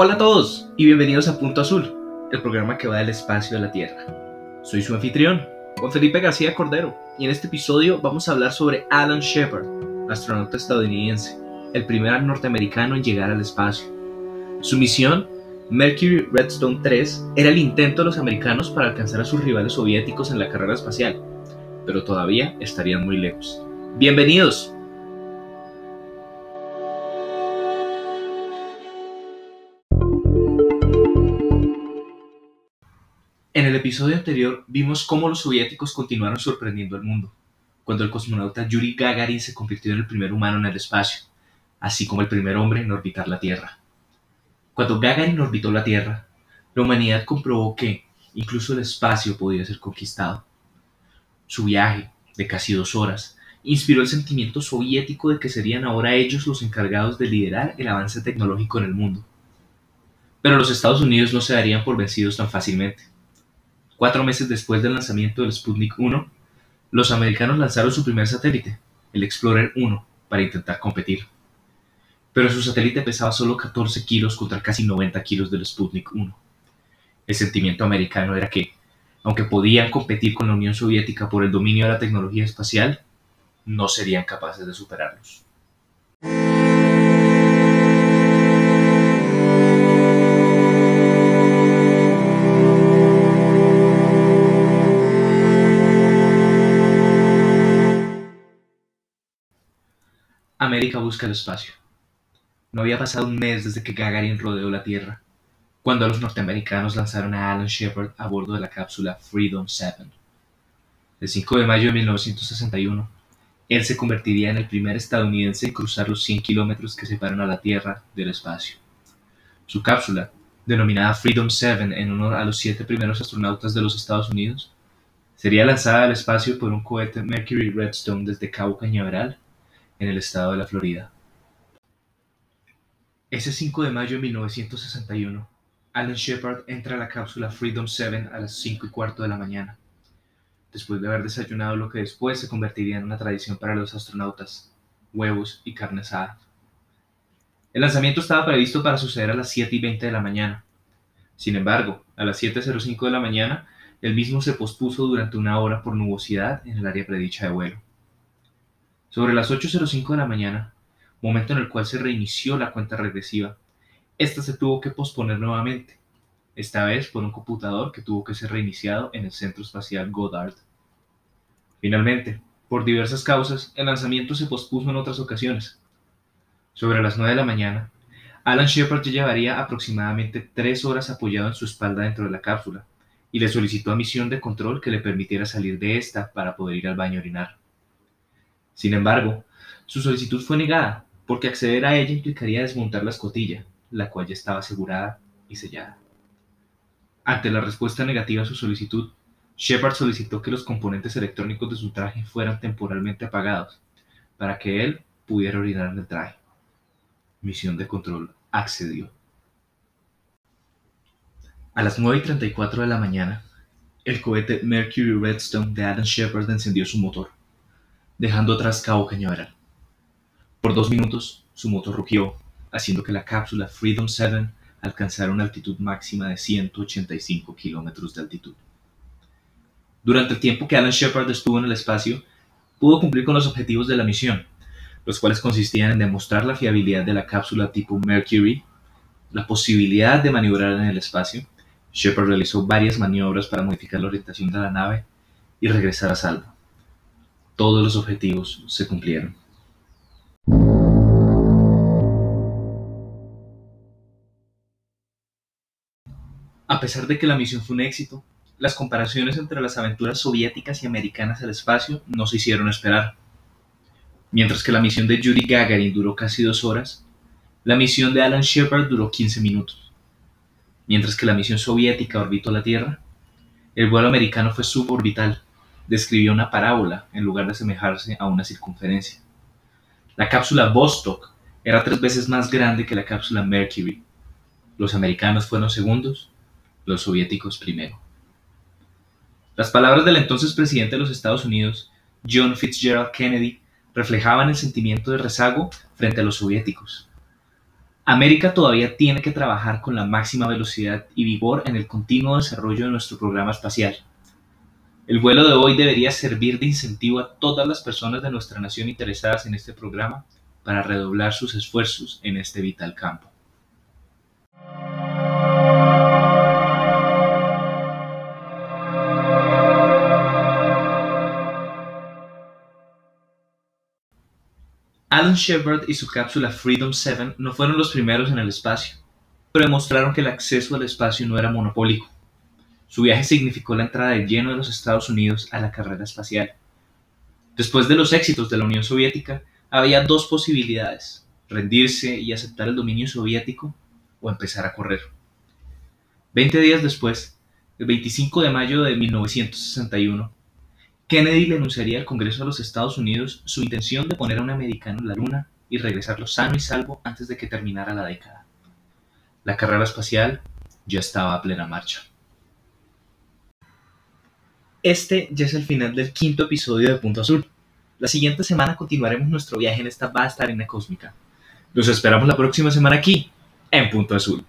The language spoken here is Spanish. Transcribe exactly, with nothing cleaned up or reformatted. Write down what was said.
Hola a todos y bienvenidos a Punto Azul, el programa que va del espacio a la Tierra. Soy su anfitrión, Juan Felipe García Cordero, y en este episodio vamos a hablar sobre Alan Shepard, astronauta estadounidense, el primer norteamericano en llegar al espacio. Su misión, Mercury Redstone tres, era el intento de los americanos para alcanzar a sus rivales soviéticos en la carrera espacial, pero todavía estarían muy lejos. ¡Bienvenidos! En el episodio anterior vimos cómo los soviéticos continuaron sorprendiendo al mundo, cuando el cosmonauta Yuri Gagarin se convirtió en el primer humano en el espacio, así como el primer hombre en orbitar la Tierra. Cuando Gagarin orbitó la Tierra, la humanidad comprobó que incluso el espacio podía ser conquistado. Su viaje, de casi dos horas, inspiró el sentimiento soviético de que serían ahora ellos los encargados de liderar el avance tecnológico en el mundo. Pero los Estados Unidos no se darían por vencidos tan fácilmente. Cuatro meses después del lanzamiento del Sputnik uno, los americanos lanzaron su primer satélite, el Explorer uno, para intentar competir. Pero su satélite pesaba solo catorce kilos contra casi noventa kilos del Sputnik uno. El sentimiento americano era que, aunque podían competir con la Unión Soviética por el dominio de la tecnología espacial, no serían capaces de superarlos. América busca el espacio. No había pasado un mes desde que Gagarin rodeó la Tierra, cuando los norteamericanos lanzaron a Alan Shepard a bordo de la cápsula Freedom siete. El cinco de mayo de mil novecientos sesenta y uno, él se convertiría en el primer estadounidense en cruzar los cien kilómetros que separan a la Tierra del espacio. Su cápsula, denominada Freedom siete en honor a los siete primeros astronautas de los Estados Unidos, sería lanzada al espacio por un cohete Mercury Redstone desde Cabo Cañaveral, en el estado de la Florida. Ese cinco de mayo de mil novecientos sesenta y uno, Alan Shepard entra a la cápsula Freedom siete a las cinco y cuarto de la mañana, después de haber desayunado lo que después se convertiría en una tradición para los astronautas, huevos y carne asada. El lanzamiento estaba previsto para suceder a las siete y veinte de la mañana. Sin embargo, a las siete cero cinco de la mañana, el mismo se pospuso durante una hora por nubosidad en el área predicha de vuelo. Sobre las ocho cero cinco de la mañana, momento en el cual se reinició la cuenta regresiva, esta se tuvo que posponer nuevamente, esta vez por un computador que tuvo que ser reiniciado en el Centro Espacial Goddard. Finalmente, por diversas causas, el lanzamiento se pospuso en otras ocasiones. Sobre las nueve de la mañana, Alan Shepard ya llevaría aproximadamente tres horas apoyado en su espalda dentro de la cápsula, y le solicitó a misión de control que le permitiera salir de esta para poder ir al baño a orinar. Sin embargo, su solicitud fue negada, porque acceder a ella implicaría desmontar la escotilla, la cual ya estaba asegurada y sellada. Ante la respuesta negativa a su solicitud, Shepard solicitó que los componentes electrónicos de su traje fueran temporalmente apagados, para que él pudiera orinar en el traje. Misión de control accedió. A las nueve y treinta y cuatro de la mañana, el cohete Mercury Redstone de Alan Shepard encendió su motor, dejando atrás Cabo Cañaveral. Por dos minutos, su motor rugió, haciendo que la cápsula Freedom siete alcanzara una altitud máxima de ciento ochenta y cinco kilómetros de altitud. Durante el tiempo que Alan Shepard estuvo en el espacio, pudo cumplir con los objetivos de la misión, los cuales consistían en demostrar la fiabilidad de la cápsula tipo Mercury, la posibilidad de maniobrar en el espacio. Shepard realizó varias maniobras para modificar la orientación de la nave y regresar a salvo. Todos los objetivos se cumplieron. A pesar de que la misión fue un éxito, las comparaciones entre las aventuras soviéticas y americanas al espacio no se hicieron esperar. Mientras que la misión de Yuri Gagarin duró casi dos horas, la misión de Alan Shepard duró quince minutos. Mientras que la misión soviética orbitó la Tierra, el vuelo americano fue suborbital. Describió una parábola en lugar de asemejarse a una circunferencia. La cápsula Vostok era tres veces más grande que la cápsula Mercury. Los americanos fueron segundos, los soviéticos primero. Las palabras del entonces presidente de los Estados Unidos, John Fitzgerald Kennedy, reflejaban el sentimiento de rezago frente a los soviéticos. América todavía tiene que trabajar con la máxima velocidad y vigor en el continuo desarrollo de nuestro programa espacial. El vuelo de hoy debería servir de incentivo a todas las personas de nuestra nación interesadas en este programa para redoblar sus esfuerzos en este vital campo. Alan Shepard y su cápsula Freedom siete no fueron los primeros en el espacio, pero demostraron que el acceso al espacio no era monopólico. Su viaje significó la entrada de lleno de los Estados Unidos a la carrera espacial. Después de los éxitos de la Unión Soviética, había dos posibilidades: rendirse y aceptar el dominio soviético, o empezar a correr. Veinte días después, el veinticinco de mayo de mil novecientos sesenta y uno, Kennedy le anunciaría al Congreso de los Estados Unidos su intención de poner a un americano en la Luna y regresarlo sano y salvo antes de que terminara la década. La carrera espacial ya estaba a plena marcha. Este ya es el final del quinto episodio de Punto Azul. La siguiente semana continuaremos nuestro viaje en esta vasta arena cósmica. Los esperamos la próxima semana aquí, en Punto Azul.